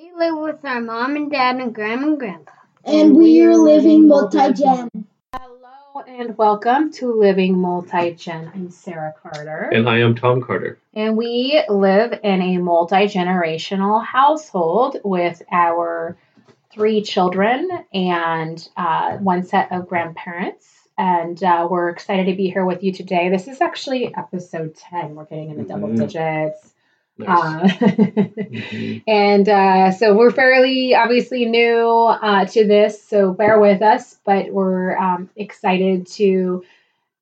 We live with our mom and dad and grandma and grandpa. And we are living multi-gen. Hello and welcome to Living Multi-Gen. I'm Sarah Carter. And I am Tom Carter. And we live in a multi-generational household with our 3 children and 1 set of grandparents. And we're excited to be here with you today. This is actually episode 10. We're getting in the double digits. Nice. And so we're fairly obviously new to this, so bear with us. But we're excited to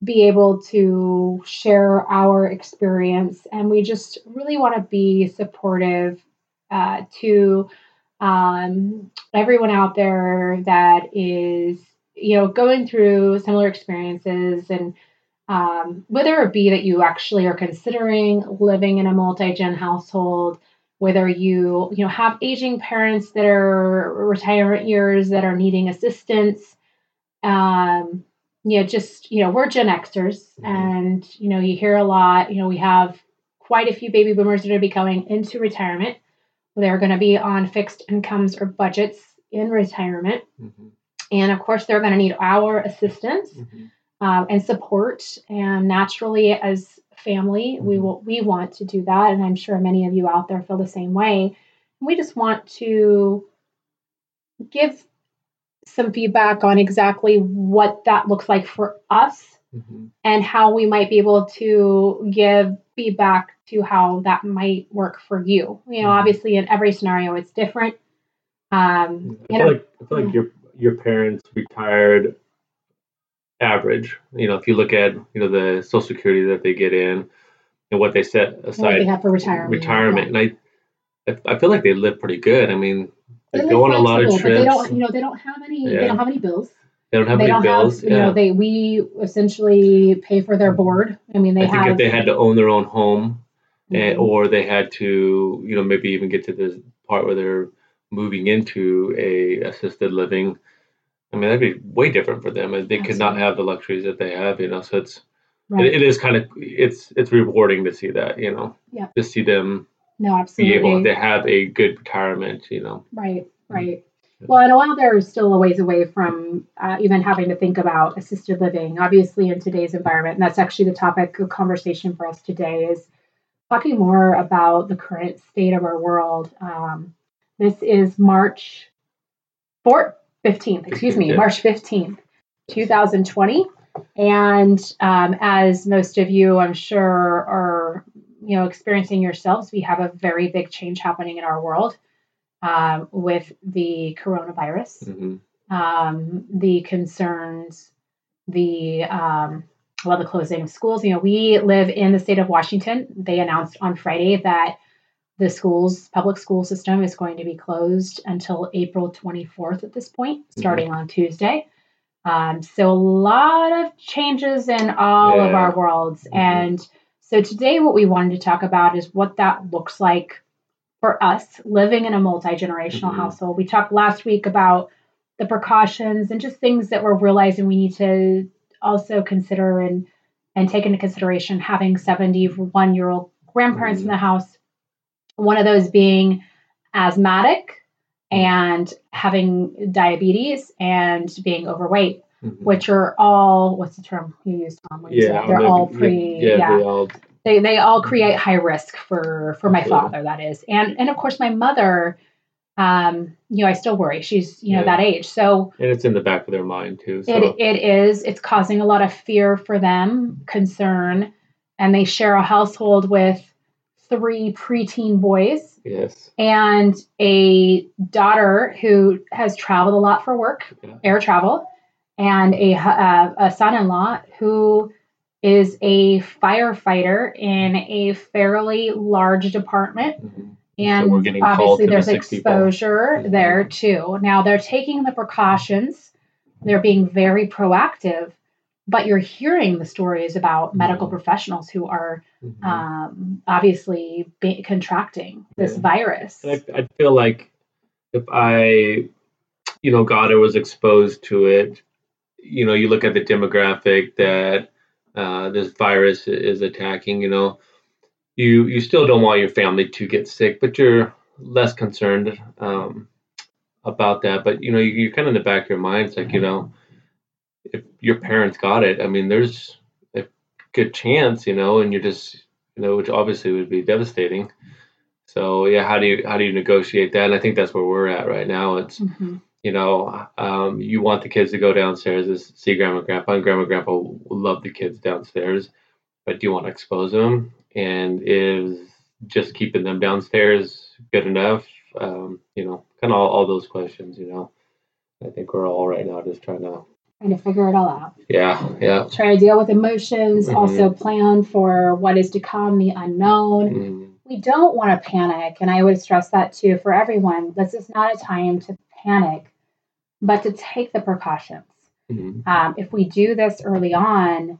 be able to share our experience. And we just really want to be supportive to everyone out there that is going through similar experiences, and whether it be that you actually are considering living in a multi-gen household, whether you, have aging parents that are retirement years that are needing assistance. We're Gen Xers, and, you hear a lot, we have quite a few baby boomers that are becoming into retirement. They're going to be on fixed incomes or budgets in retirement. Mm-hmm. And of course, they're going to need our assistance and support. And naturally, as family, we want to do that. And I'm sure many of you out there feel the same way. We just want to give some feedback on exactly what that looks like for us and how we might be able to give feedback to how that might work for you. Obviously, in every scenario, it's different. I feel like your parents retired average. If you look at, the Social Security that they get in and what they set aside, they have for retirement. Yeah. And I feel like they live pretty good. I mean, they go on a lot of trips. They don't, they don't have any bills. They don't have any bills. We essentially pay for their board. I mean, I think if they had to own their own home, or they had to, maybe even get to this part where they're moving into a assisted living, I mean, that'd be way different for them. And they could not have the luxuries that they have, so it's, right. It's rewarding to see that, yep. To see them be able to have a good retirement, Right. Yeah. Well, and while they're still a ways away from even having to think about assisted living, obviously in today's environment, and that's actually the topic of conversation for us today, is talking more about the current state of our world. This is March 15th, 2020. And as most of you, I'm sure, are, experiencing yourselves, we have a very big change happening in our world with the coronavirus, the concerns, the closing of schools. We live in the state of Washington. They announced on Friday that the public school system is going to be closed until April 24th at this point, starting on Tuesday. So a lot of changes in all of our worlds. And so today what we wanted to talk about is what that looks like for us living in a multi-generational household. We talked last week about the precautions and just things that we're realizing we need to also consider and take into consideration having 71-year-old grandparents in the house. One of those being asthmatic and having diabetes and being overweight, which are all, what's the term you used, Tom? They all create high risk for my father, that is. And of course my mother, I still worry. She's, that age. So, and it's in the back of their mind too. So. It's causing a lot of fear for them, concern, and they share a household with 3 preteen boys, and a daughter who has traveled a lot for work, air travel, and a son-in-law who is a firefighter in a fairly large department, and so obviously there's exposure there too. Now they're taking the precautions, they're being very proactive, but you're hearing the stories about medical professionals who are obviously contracting this virus. I feel like if I, God, I was exposed to it, you look at the demographic that this virus is attacking, you still don't want your family to get sick, but you're less concerned about that. But, you know, you're kind of in the back of your mind. It's like, you know, if your parents got it, I mean, there's a good chance, you know, and you're just, you know, which obviously would be devastating. So, yeah, how do you negotiate that? And I think that's where we're at right now. It's, you know, you want the kids to go downstairs to see grandma and grandpa, and grandma and grandpa will love the kids downstairs, but do you want to expose them? And is just keeping them downstairs good enough? You know, kind of all those questions, you know. I think we're all right now just trying to figure it all out. Yeah. Try to deal with emotions, also plan for what is to come, the unknown. We don't want to panic, and I would stress that too for everyone. This is not a time to panic, but to take the precautions. If we do this early on,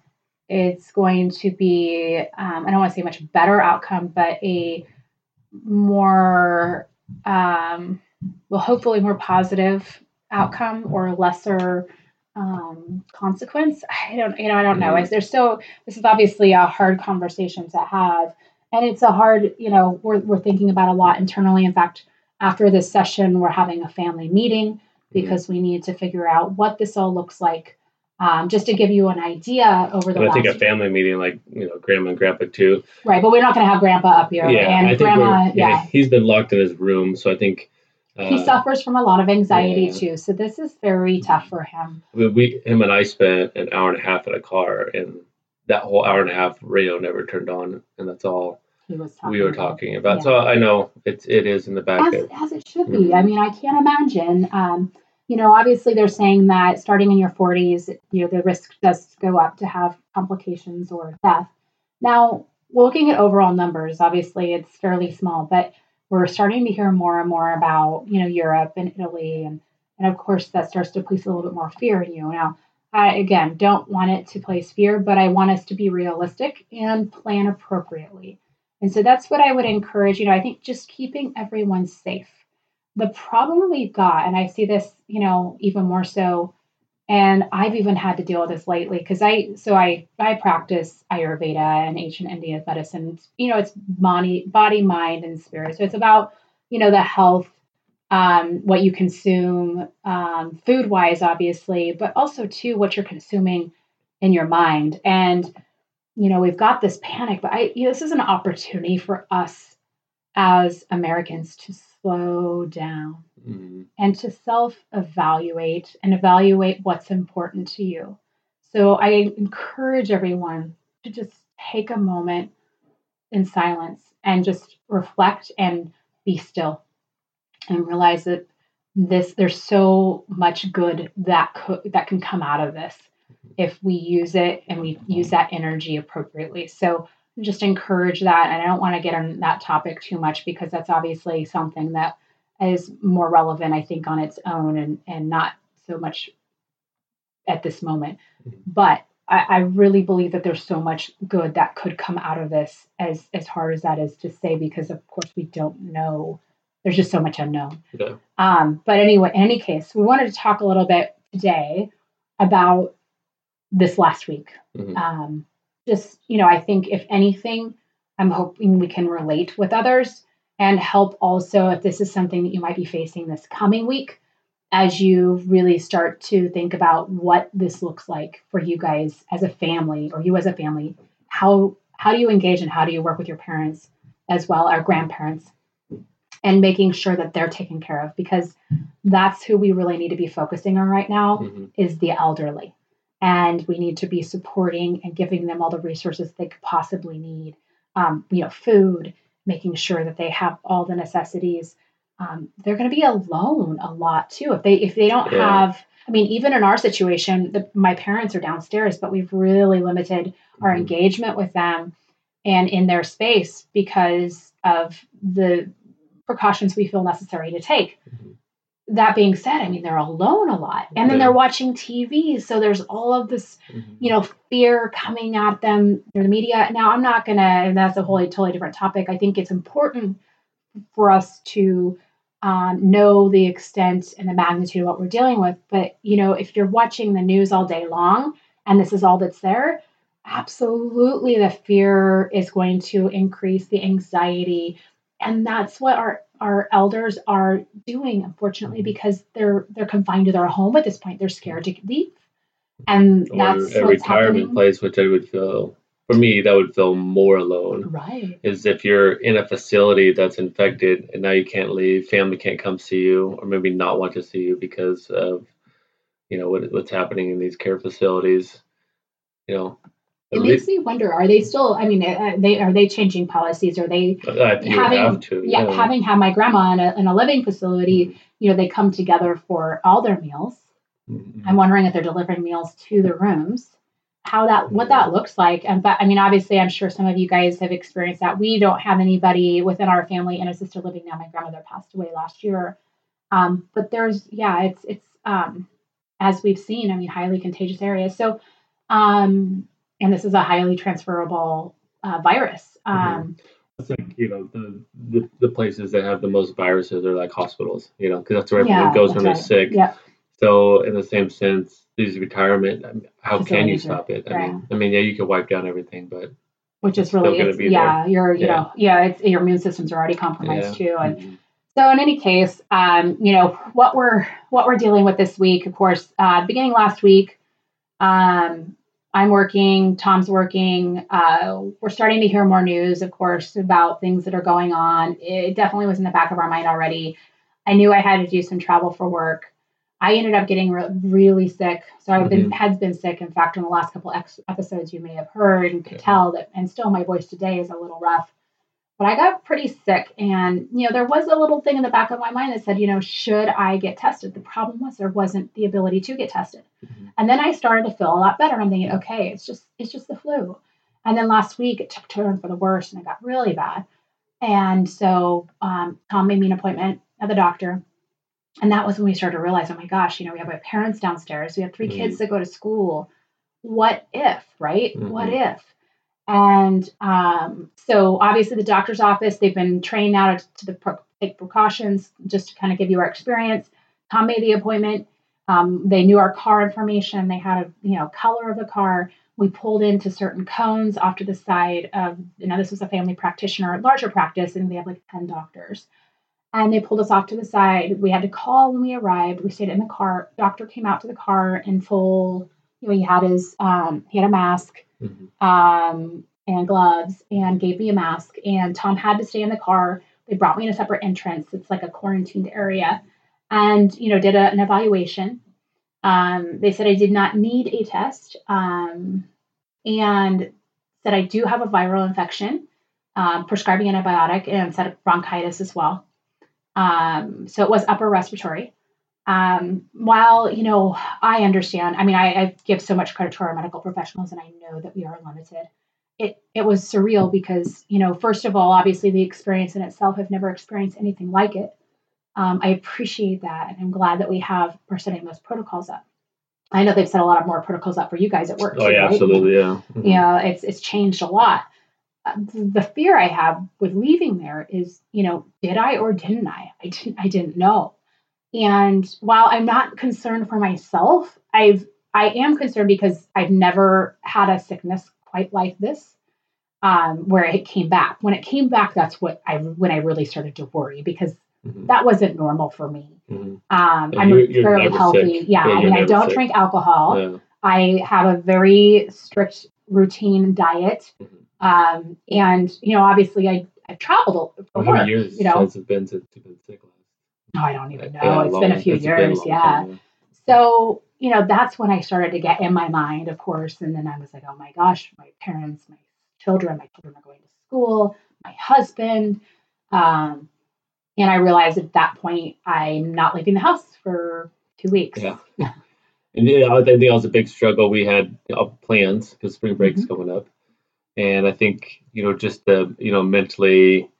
it's going to be, I don't want to say much better outcome, but a more, well, hopefully more positive outcome or lesser consequence. I don't know. This is obviously a hard conversation to have. And it's a hard, you know, we're thinking about a lot internally. In fact, after this session, we're having a family meeting because we need to figure out what this all looks like. Just to give you an idea over the last I think a family meeting, like, you know, grandma and grandpa too. Right. But we're not going to have grandpa up here. Yeah, and grandma, he's been locked in his room. So I think. He suffers from a lot of anxiety too. So this is very tough for him. Him and I spent an hour and a half in a car, and that whole hour and a half radio never turned on, and that's all we were talking about. Yeah. So I know it is in the back. As it should be. I mean, I can't imagine. You know, obviously they're saying that starting in your 40s, you know, the risk does go up to have complications or death. Now, looking at overall numbers, obviously it's fairly small, but we're starting to hear more and more about, you know, Europe and Italy. And of course, that starts to place a little bit more fear in you. Now, I, again, don't want it to place fear, but I want us to be realistic and plan appropriately. And so that's what I would encourage. You know, I think just keeping everyone safe. The problem we've got, and I see this, you know, even more so, and I've even had to deal with this lately because I practice Ayurveda and ancient Indian medicine. You know, it's body, mind, and spirit. So it's about, you know, the health, what you consume, food wise, obviously, but also too what you're consuming in your mind. And, you know, we've got this panic, but this is an opportunity for us as Americans to slow down and to self-evaluate and evaluate what's important to you. So I encourage everyone to just take a moment in silence and just reflect and be still and realize that there's so much good that can come out of this if we use it and we use that energy appropriately. So just encourage that. And I don't want to get on that topic too much because that's obviously something that is more relevant, I think, on its own and not so much at this moment. But I really believe that there's so much good that could come out of this, as hard as that is to say, because of course we don't know. There's just so much unknown. Yeah. But anyway, in any case, we wanted to talk a little bit today about this last week. Just, you know, I think if anything, I'm hoping we can relate with others and help also if this is something that you might be facing this coming week as you really start to think about what this looks like for you guys as a family or you as a family. How do you engage and how do you work with your parents as well, our grandparents, and making sure that they're taken care of, because that's who we really need to be focusing on right now is the elderly. And we need to be supporting and giving them all the resources they could possibly need. You know, food, making sure that they have all the necessities. They're going to be alone a lot too. If they don't have, I mean, even in our situation, my parents are downstairs, but we've really limited our engagement with them and in their space because of the precautions we feel necessary to take. That being said, I mean, they're alone a lot. And then they're watching TV. So there's all of this, you know, fear coming at them through the media. Now, I'm not going to, and that's a whole totally different topic. I think it's important for us to know the extent and the magnitude of what we're dealing with. But, you know, if you're watching the news all day long and this is all that's there, absolutely the fear is going to increase, the anxiety, And that's what our elders are doing, unfortunately, because they're confined to their home at this point. They're scared to leave. And that's a retirement place, which I would feel, for me, that would feel more alone. Right. Is if you're in a facility that's infected and now you can't leave, family can't come see you, or maybe not want to see you because of, you know, what's happening in these care facilities, you know. It makes me wonder, are they still, I mean, are they changing policies? Are they having my grandma in a living facility, mm-hmm. you know, they come together for all their meals. Mm-hmm. I'm wondering if they're delivering meals to the rooms, what that looks like. And, but I mean, obviously I'm sure some of you guys have experienced that. We don't have anybody within our family in assisted living now. My grandmother passed away last year. But there's, yeah, it's as we've seen, I mean, highly contagious areas. So, and this is a highly transferable virus. I think, you know, the places that have the most viruses are like hospitals, you know, because that's where everyone goes when they're sick. Yep. So in the same sense, these retirement, how can you stop it? I mean, yeah, you can wipe down everything, but which is really, your immune systems are already compromised too. And mm-hmm. so in any case, you know, what we're dealing with this week, of course, beginning last week, I'm working, Tom's working. We're starting to hear more news, of course, about things that are going on. It definitely was in the back of our mind already. I knew I had to do some travel for work. I ended up getting really sick. So I've been, mm-hmm. had been sick. In fact, in the last couple episodes, you may have heard and could tell that, and still my voice today is a little rough, but I got pretty sick. And, you know, there was a little thing in the back of my mind that said, you know, should I get tested? The problem was there wasn't the ability to get tested. Mm-hmm. And then I started to feel a lot better. I'm thinking, okay, it's just the flu. And then last week it took a turn for the worse and it got really bad. And so, Tom made me an appointment at the doctor. And that was when we started to realize, oh my gosh, you know, we have our parents downstairs. We have three mm-hmm. kids that go to school. What if, right? Mm-hmm. What if? And so obviously the doctor's office, they've been trained now to take precautions just to kind of give you our experience. Tom made the appointment. They knew our car information. They had color of the car. We pulled into certain cones off to the side of, you know, this was a family practitioner, larger practice, and they have like 10 doctors. And they pulled us off to the side. We had to call when we arrived. We stayed in the car. Doctor came out to the car in full. You know, he had a mask mm-hmm. And gloves, and gave me a mask. And Tom had to stay in the car. They brought me in a separate entrance. It's like a quarantined area, and you know, did an evaluation. They said I did not need a test, and said I do have a viral infection. Prescribing antibiotic and said bronchitis as well. So it was upper respiratory. While, you know, I understand, I mean, I give so much credit to our medical professionals and I know that we are limited. It was surreal because, you know, first of all, obviously the experience in itself, I've never experienced anything like it. I appreciate that. And I'm glad that we're setting those protocols up. I know they've set a lot of more protocols up for you guys at work. Oh yeah, right? Absolutely. Yeah. Mm-hmm. Yeah. It's changed a lot. The fear I have with leaving there is, you know, did I or didn't I? I didn't know. And while I'm not concerned for myself, I am concerned because I've never had a sickness quite like this, where it came back. When it came back, that's when I really started to worry because mm-hmm. that wasn't normal for me. Mm-hmm. I'm fairly healthy. Sick. Yeah, I mean, I don't drink alcohol. Yeah. I have a very strict routine diet. Mm-hmm. And you know, obviously I've traveled for work, years, you know, since it's been sick. No, I don't even know. Yeah, it's been a few years. Time. So, you know, that's when I started to get in my mind, of course. And then I was like, oh my gosh, my parents, my children are going to school, my husband. And I realized at that point, I'm not leaving the house for 2 weeks. Yeah. And yeah, I think that was a big struggle. We had plans because spring break's mm-hmm. coming up. And I think, you know, just the, you know, mentally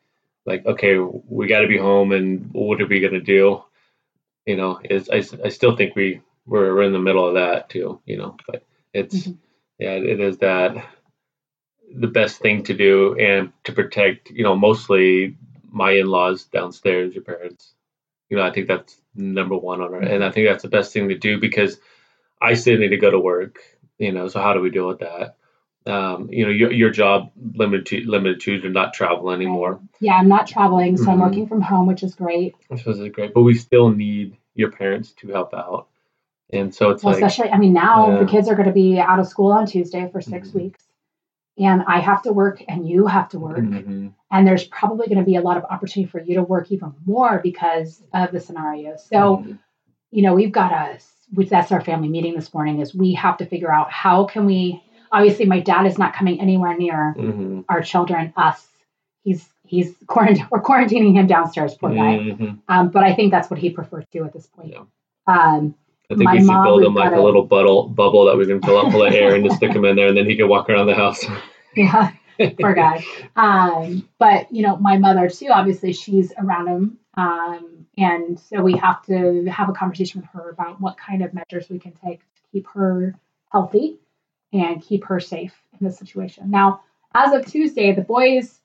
like, okay, we got to be home and what are we going to do? You know, I still think we're in the middle of that too, you know, but it's, mm-hmm. yeah, it is that the best thing to do and to protect, you know, mostly my in-laws downstairs, your parents, you know, I think that's number one on our, and I think that's the best thing to do because I still need to go to work, you know, so how do we deal with that? your job limited to you're not traveling anymore. Yeah, I'm not traveling, so I'm working from home, which is great. Which is great, but we still need your parents to help out. And so it's especially, I mean, now the kids are going to be out of school on Tuesday for 6 weeks, and I have to work and you have to work. And there's probably going to be a lot of opportunity for you to work even more because of the scenario. So, you know, we've got that's our family meeting this morning, is we have to figure out how can we, obviously my dad is not coming anywhere near our children, us. We're quarantining him downstairs, poor guy. But I think that's what he prefers to do at this point. Yeah. I think we should build him like a little bubble that we can fill up full of air and just stick him in there, and then he can walk around the house. Yeah, poor guy. But, you know, my mother too, obviously she's around him. And so we have to have a conversation with her about what kind of measures we can take to keep her healthy and keep her safe in this situation. Now, as of Tuesday, the boys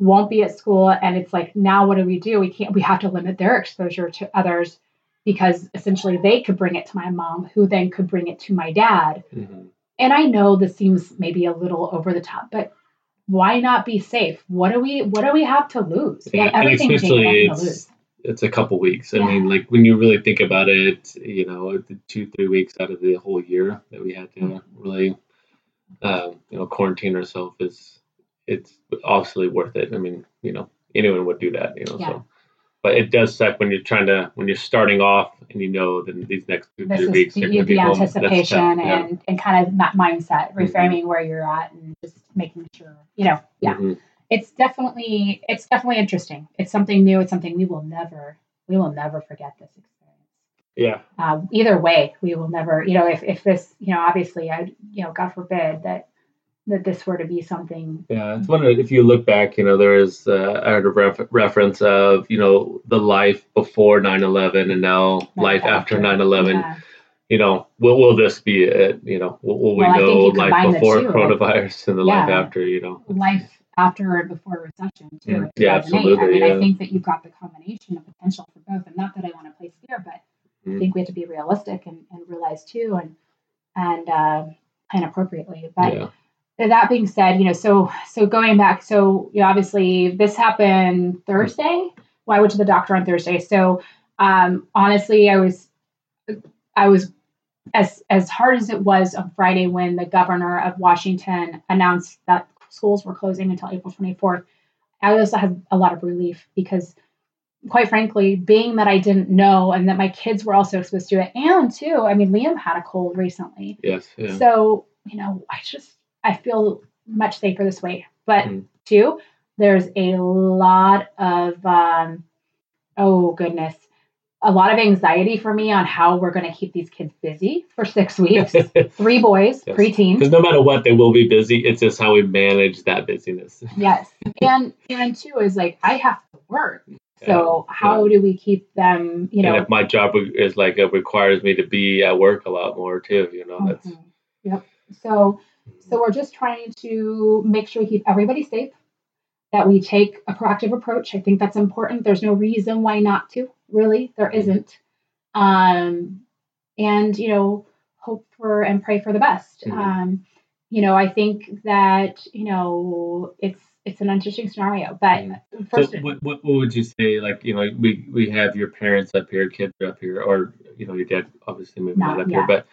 won't be at school, and it's like, now what do? We have to limit their exposure to others, because essentially they could bring it to my mom, who then could bring it to my dad. And I know this seems maybe a little over the top, but why not be safe? What do we have to lose? Yeah, like, everything we have to lose. It's a couple weeks. I mean, like, when you really think about it, you know, 2-3 weeks out of the whole year that we had to really, you know, quarantine ourselves, it's obviously worth it. I mean, you know, anyone would do that, you know, so. But it does suck when you're starting off, and you know that these next 2-3 weeks you're going to be home. The anticipation and kind of that mindset, reframing where you're at, and just making sure, you know, it's definitely interesting. It's something new. It's something we will never forget this experience. Yeah. Either way, we will never, you know, if this, you know, obviously, God forbid that this were to be something. Yeah, it's one of, if you look back, you know, there is, I heard a reference of, you know, the life before 9/11 and now life after 9/11. Yeah. You know, will this be it? You know, will we know life before coronavirus and the life after, you know? Life after and before recession, too. Yeah, absolutely. I mean, I think that you've got the combination of potential for both. And not that I want to play scare, but I think we have to be realistic and realize, too, and plan appropriately. But that being said, you know, so going back, so, you know, obviously this happened Thursday. Well, I went to the doctor on Thursday. So, honestly, I was as hard as it was on Friday when the governor of Washington announced that schools were closing until April 24th. I also had a lot of relief, because quite frankly, being that I didn't know, and that my kids were also exposed to it. And too, I mean, Liam had a cold recently. Yes. Yeah. So, you know, I feel much safer this way. But too, there's a lot of, a lot of anxiety for me on how we're going to keep these kids busy for 6 weeks. 3 boys, preteens. Because no matter what, they will be busy. It's just how we manage that busyness. Yes. And too, is like, I have to work. So how do we keep them, you know? And if my job is like, it requires me to be at work a lot more too, you know, that's. Yep. So we're just trying to make sure we keep everybody safe, that we take a proactive approach. I think that's important. There's no reason why not to, really. There isn't. And, you know, hope for and pray for the best. You know, I think that, you know, it's an interesting scenario. But first, so what would you say? Like, you know, we have your parents up here, kids are up here, or, you know, your dad obviously maybe not up here, but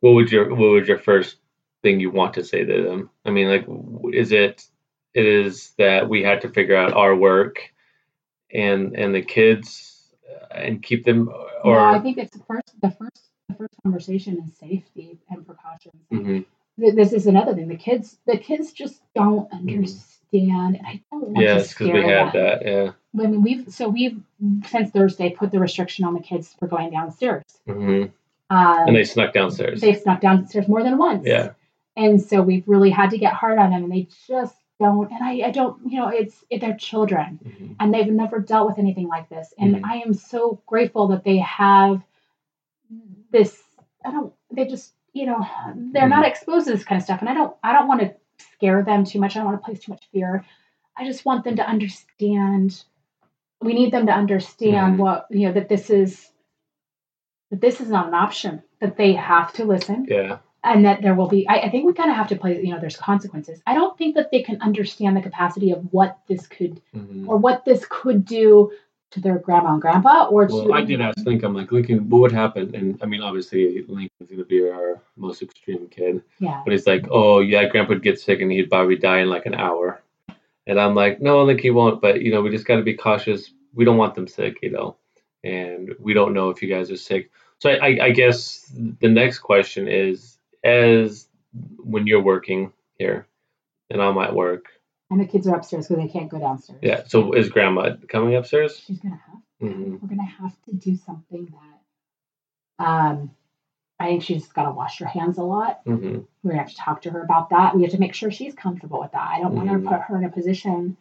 what would your first thing you want to say to them? I mean, like, is it that we had to figure out our work and the kids and keep them? Or I think it's the first conversation is safety and precautions. This is another thing. The kids just don't understand. And I don't want to scare them. Yes, because we had that. Yeah. I mean, we've since Thursday put the restriction on the kids for going downstairs. And they snuck downstairs. More than once. Yeah. And so we've really had to get hard on them, and they just don't. And I don't, you know, they're children, and they've never dealt with anything like this. And I am so grateful that they have this. They just, you know, they're not exposed to this kind of stuff. And I don't want to scare them too much. I don't want to place too much fear. I just want them to understand. We need them to understand what, you know, that this is not an option, that they have to listen. Yeah. And that there will be, I think we kind of have to play, there's consequences. I don't think that they can understand the capacity of what this could, mm-hmm. or what this could do to their grandma and grandpa, or well, to... I did ask Lincoln, I'm like, Lincoln, what would happen? And I mean, obviously, Lincoln's going to be our most extreme kid. Yeah. But it's like, oh, yeah, Grandpa would get sick and he'd probably die in like an hour. And I'm like, no, Lincoln, he won't. But, we just got to be cautious. We don't want them sick, And we don't know if you guys are sick. So I guess the next question is, as when you're working here and I'm at work and the kids are upstairs because they can't go downstairs. Yeah. So is Grandma coming upstairs? She's going to have to. Mm-hmm. We're going to have to do something that I think she's got to wash her hands a lot. Mm-hmm. We're going to have to talk to her about that. We have to make sure she's comfortable with that. I don't want to put her in a position.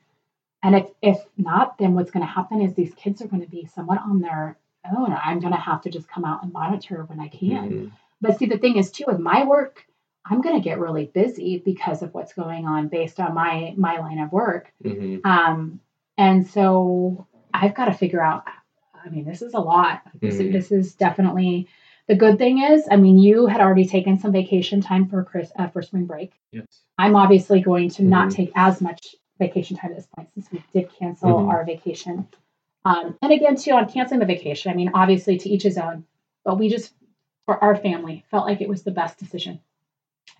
And if not, then what's going to happen is these kids are going to be somewhat on their own. I'm going to have to just come out and monitor when I can. Mm-hmm. But see, the thing is, too, with my work, I'm going to get really busy because of what's going on based on my line of work. Mm-hmm. And so I've got to figure out, this is a lot. Mm-hmm. This is definitely, the good thing is, you had already taken some vacation time for spring break. Yes. I'm obviously going to not take as much vacation time at this point since we did cancel our vacation. And again, too, on canceling the vacation, obviously to each his own, but we just, for our family, felt like it was the best decision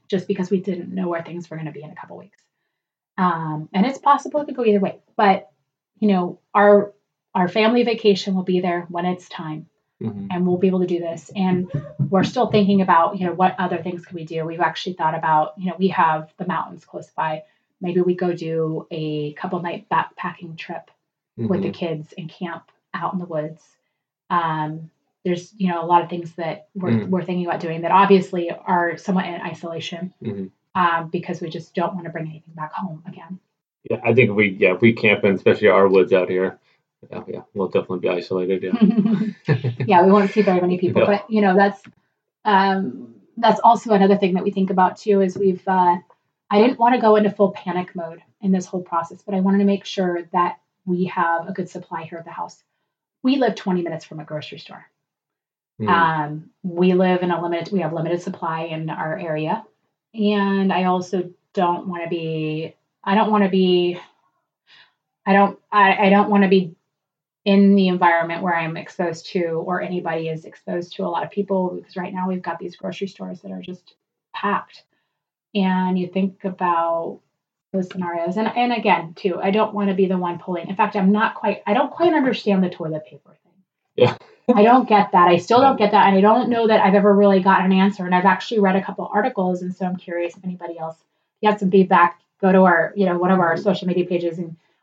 just because we didn't know where things were going to be in a couple weeks. And it's possible it could go either way, but our family vacation will be there when it's time and we'll be able to do this. And we're still thinking about, what other things can we do? We've actually thought about, we have the mountains close by. Maybe we go do a couple night backpacking trip with the kids and camp out in the woods. There's, a lot of things that we're thinking about doing that obviously are somewhat in isolation because we just don't want to bring anything back home again. Yeah, I think if we camp in, especially our woods out here, we'll definitely be isolated. Yeah, yeah, we won't see very many people. Yeah. But, that's also another thing that we think about, too, is we've I didn't want to go into full panic mode in this whole process, but I wanted to make sure that we have a good supply here at the house. We live 20 minutes from a grocery store. We live in we have limited supply in our area. And I also don't want to be in the environment where I'm exposed to, or anybody is exposed to, a lot of people, because right now we've got these grocery stores that are just packed. And you think about those scenarios. And again, too, I don't want to be the one pulling. In fact, I don't quite understand the toilet paper thing. Yeah. I don't get that. I still don't get that. And I don't know that I've ever really gotten an answer. And I've actually read a couple articles. And so I'm curious if anybody else, if you have some feedback, go to our, one of our social media pages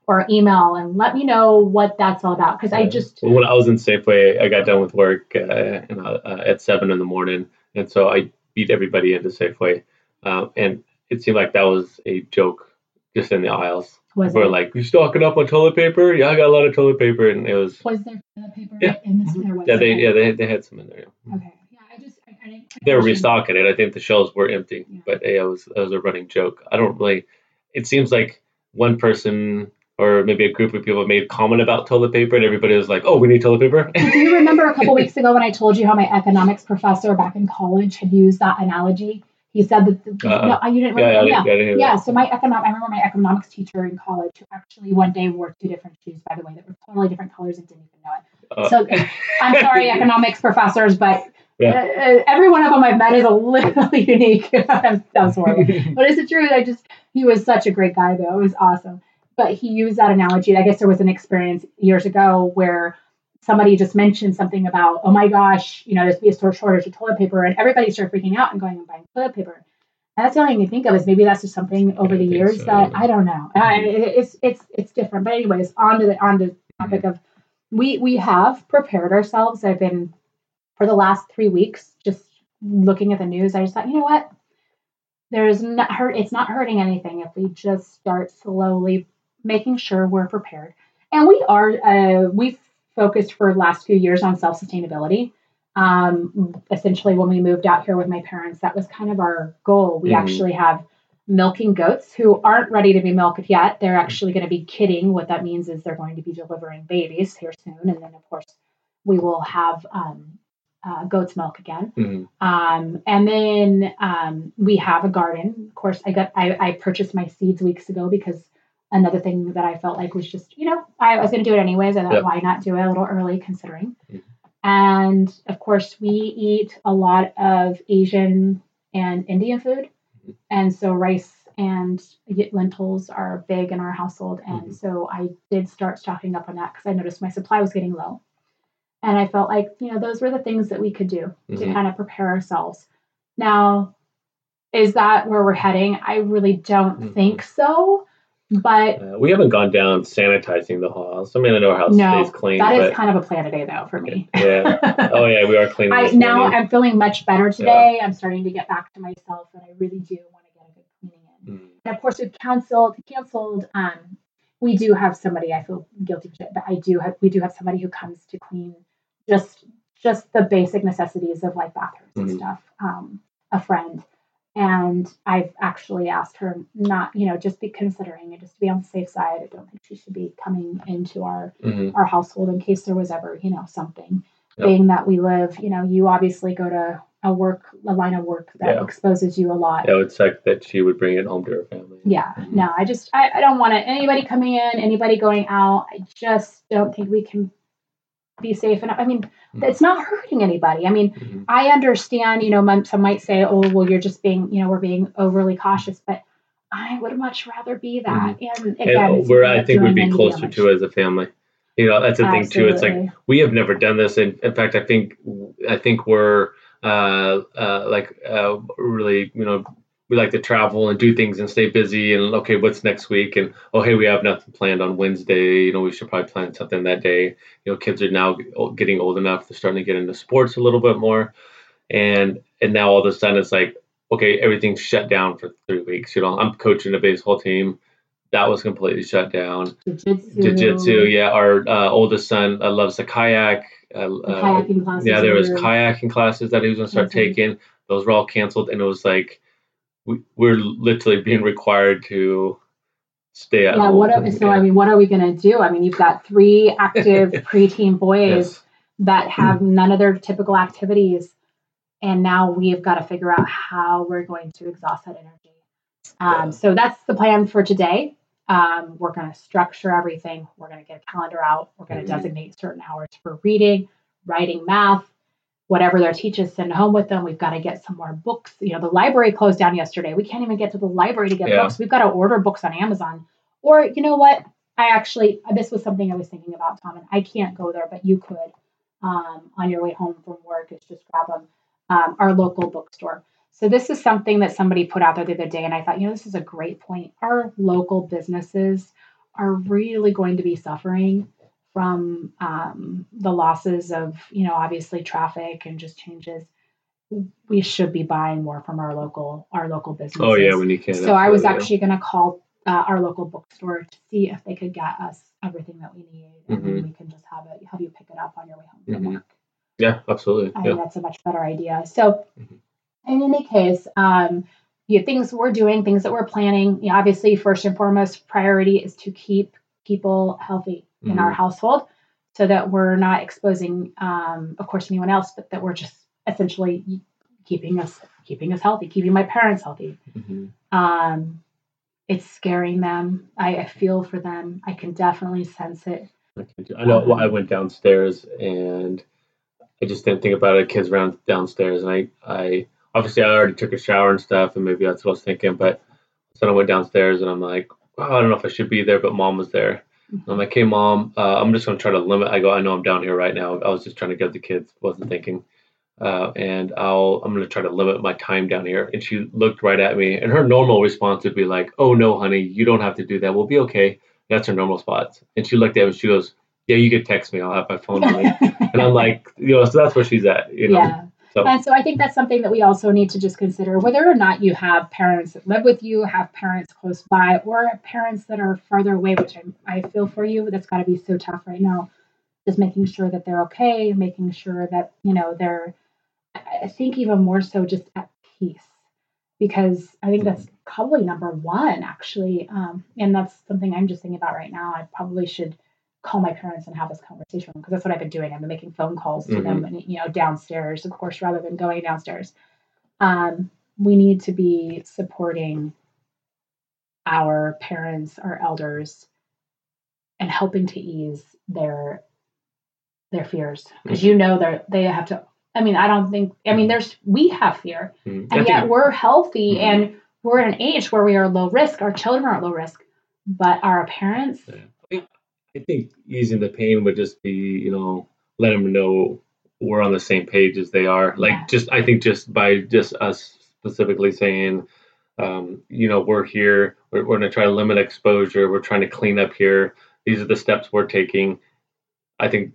or email and let me know what that's all about. Because when I was in Safeway, I got done with work at 7 a.m. And so I beat everybody into Safeway. And it seemed like that was a joke just in the aisles. We're like, you stocking up on toilet paper? Yeah, I got a lot of toilet paper, and it was. Was there toilet paper in this? Yeah, they had some in there. Yeah. Okay, yeah, I didn't. They were restocking it. I think the shelves were empty, but it was a running joke. I don't really. It seems like one person or maybe a group of people made comment about toilet paper, and everybody was like, "Oh, we need toilet paper." Do you remember a couple weeks ago when I told you how my economics professor back in college had used that analogy? He said that you didn't remember. Yeah. So I remember my economics teacher in college, who actually one day wore two different shoes, by the way, that were totally different colors and didn't even know it. So I'm sorry, economics professors, but every one of them I've met is a little unique. I'm sorry, but it's the truth. He was such a great guy, though. It was awesome. But he used that analogy. I guess there was an experience years ago where somebody just mentioned something about, oh my gosh, there's be a shortage of toilet paper, and everybody started freaking out and going and buying toilet paper. And that's the only thing you think of is maybe that's just something over the years that I don't know. It's different, but anyways, on to the topic of we have prepared ourselves. I've been for the last 3 weeks just looking at the news. I just thought, you know what, it's not hurting anything if we just start slowly making sure we're prepared, and we are. We've focused for the last few years on self-sustainability. Essentially, when we moved out here with my parents, that was kind of our goal. We actually have milking goats who aren't ready to be milked yet. They're actually going to be kidding. What that means is they're going to be delivering babies here soon. And then, of course, we will have goat's milk again. Mm-hmm. And then we have a garden. Of course, I purchased my seeds weeks ago because another thing that I felt like was just, I was going to do it anyways. I thought, why not do it a little early considering? Mm-hmm. And of course, we eat a lot of Asian and Indian food. Mm-hmm. And so rice and lentils are big in our household. And mm-hmm. so I did start stocking up on that because I noticed my supply was getting low. And I felt like, those were the things that we could do mm-hmm. to kind of prepare ourselves. Now, is that where we're heading? I really don't mm-hmm. think so. But we haven't gone down sanitizing the whole house. I mean, I know our house stays clean. That is kind of a plan today, though, for me. Yeah. Oh, yeah, we are cleaning. I'm feeling much better today. Yeah. I'm starting to get back to myself, and I really do want to get a good cleaning in. Mm-hmm. And of course, we've canceled. We do have somebody. I feel guilty, but we do have somebody who comes to clean just the basic necessities of like bathrooms mm-hmm. and stuff. A friend. And I've actually asked her not, just be considering it, just to be on the safe side. I don't think she should be coming into our household in case there was ever, something. Yep. Being that we live, you obviously go to a line of work that exposes you a lot. Yeah, I would suck that she would bring it home to her family. Yeah, mm-hmm. No, I just, I don't want anybody coming in, anybody going out. I just don't think we can be safe enough. I mean, it's not hurting anybody. I mean, mm-hmm. I understand, some might say, oh, well, you're just being, we're being overly cautious, but I would much rather be that. Mm-hmm. And again, where I think we'd be closer damage. To as a family. That's the Absolutely. Thing too. It's like, we have never done this. And in fact, I think we're really, we like to travel and do things and stay busy and okay, what's next week? And, oh, hey, we have nothing planned on Wednesday. We should probably plan something that day. Kids are now getting old enough. They're starting to get into sports a little bit more. And now all of a sudden it's like, okay, everything's shut down for 3 weeks. I'm coaching a baseball team. That was completely shut down. Jiu-jitsu. Yeah. Our oldest son loves the kayak. Kayaking classes. Yeah, there was kayaking classes that he was going to start taking. Those were all canceled. And it was like, we're literally being required to stay at home. What are we going to do? I mean, you've got 3 active preteen boys that have none of their typical activities. And now we've got to figure out how we're going to exhaust that energy. So that's the plan for today. We're going to structure everything. We're going to get a calendar out. We're going to designate certain hours for reading, writing, math, whatever their teachers send home with them. We've got to get some more books. The library closed down yesterday. We can't even get to the library to get books. We've got to order books on Amazon. Or you know what? This was something I was thinking about, Tom, and I can't go there, but you could on your way home from work is just grab them, our local bookstore. So this is something that somebody put out there the other day, and I thought, this is a great point. Our local businesses are really going to be suffering from the losses of, obviously traffic and just changes. We should be buying more from our local businesses. Oh yeah, when you can. So I was actually going to call our local bookstore to see if they could get us everything that we need, and then we can just have you pick it up on your way home from work. Yeah, absolutely. I think that's a much better idea. So, in any case, things we're doing, things that we're planning. Obviously, first and foremost, priority is to keep people healthy in our household, so that we're not exposing, of course, anyone else, but that we're just essentially keeping us healthy, keeping my parents healthy. Mm-hmm. It's scaring them. I feel for them. I can definitely sense it. I know. Well, I went downstairs and I just didn't think about it. Kids around downstairs, and I obviously I already took a shower and stuff, and maybe that's what I was thinking. But then I went downstairs, and I'm like, oh, I don't know if I should be there, but Mom was there. I'm like, hey, Mom, I'm just going to try to limit. I go, I know I'm down here right now. I was just trying to get the kids. Wasn't thinking. And I'm going to try to limit my time down here. And she looked right at me. And her normal response would be like, oh, no, honey, you don't have to do that. We'll be okay. That's her normal spots. And she looked at me. She goes, yeah, you can text me. I'll have my phone on me. And I'm like, so that's where she's at. Yeah. So. And so I think that's something that we also need to just consider, whether or not you have parents that live with you, have parents close by, or parents that are farther away, which I feel for you. That's got to be so tough right now. Just making sure that they're okay, making sure that, they're, I think even more so just at peace, because I think that's probably number one, actually. And that's something I'm just thinking about right now. I probably should call my parents and have this conversation, because that's what I've been doing. I've been making phone calls to them, and downstairs, of course, rather than going downstairs. We need to be supporting our parents, our elders, and helping to ease their fears, because they have to. We have fear, and yet we're healthy, and we're at an age where we are low risk. Our children are at low risk, but our parents. Yeah. I think easing the pain would just be, let them know we're on the same page as they are. Just by us specifically saying, we're here. We're going to try to limit exposure. We're trying to clean up here. These are the steps we're taking. I think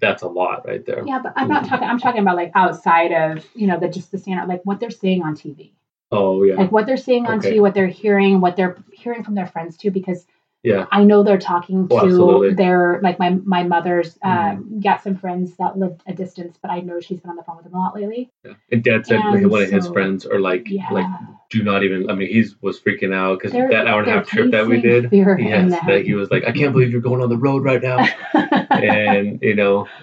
that's a lot right there. Yeah, but I'm not talking. I'm talking about outside of the standard, what they're seeing on TV. Oh yeah. What they're seeing on TV, what they're hearing from their friends too, because. Yeah, I know they're talking to their my mother's got some friends that lived a distance, but I know she's been on the phone with them a lot lately. Yeah. And Dad said one of his friends are do not even. I mean, he was freaking out because that hour and a half trip that we did. He was like, I can't believe you're going on the road right now, and it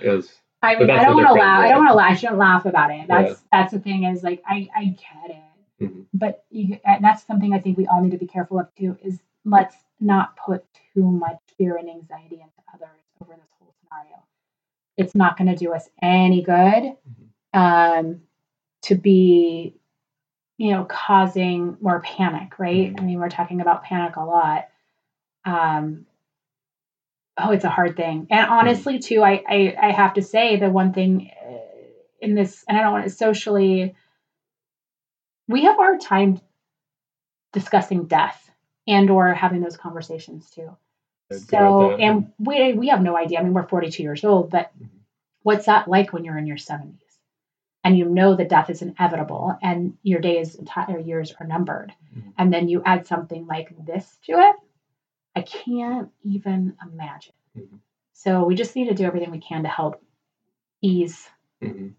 was. I mean, I don't want to laugh. I shouldn't laugh about it. That's the thing is I get it, but that's something I think we all need to be careful of too. Is let's not put too much fear and anxiety into others over this whole scenario. It's not going to do us any good to be, causing more panic, right? I mean, we're talking about panic a lot. It's a hard thing. And honestly, too, I have to say the one thing in this, and I don't want to socially, we have our time discussing death. And or having those conversations too. So, and we have no idea. I mean, we're 42 years old, but what's that like when you're in your 70s and that death is inevitable and your days, your years are numbered, and then you add something like this to it? I can't even imagine. So we just need to do everything we can to help ease the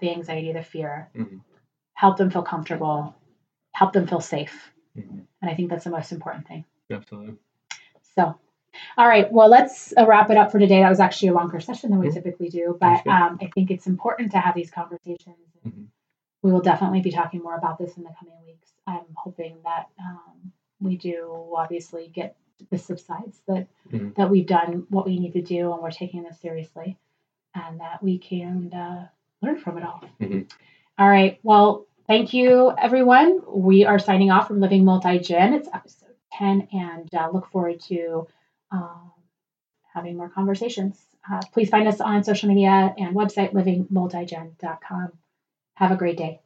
anxiety, the fear, help them feel comfortable, help them feel safe. And I think that's the most important thing. Absolutely. So, all right. Well, let's wrap it up for today. That was actually a longer session than we typically do, but I think it's important to have these conversations. We will definitely be talking more about this in the coming weeks. I'm hoping that we do obviously get the subsides that we've done what we need to do, and we're taking this seriously, and that we can learn from it all. All right. Well, thank you, everyone. We are signing off from Living Multi-Gen. It's episode 10, and look forward to having more conversations. Please find us on social media and website livingmultigen.com. Have a great day.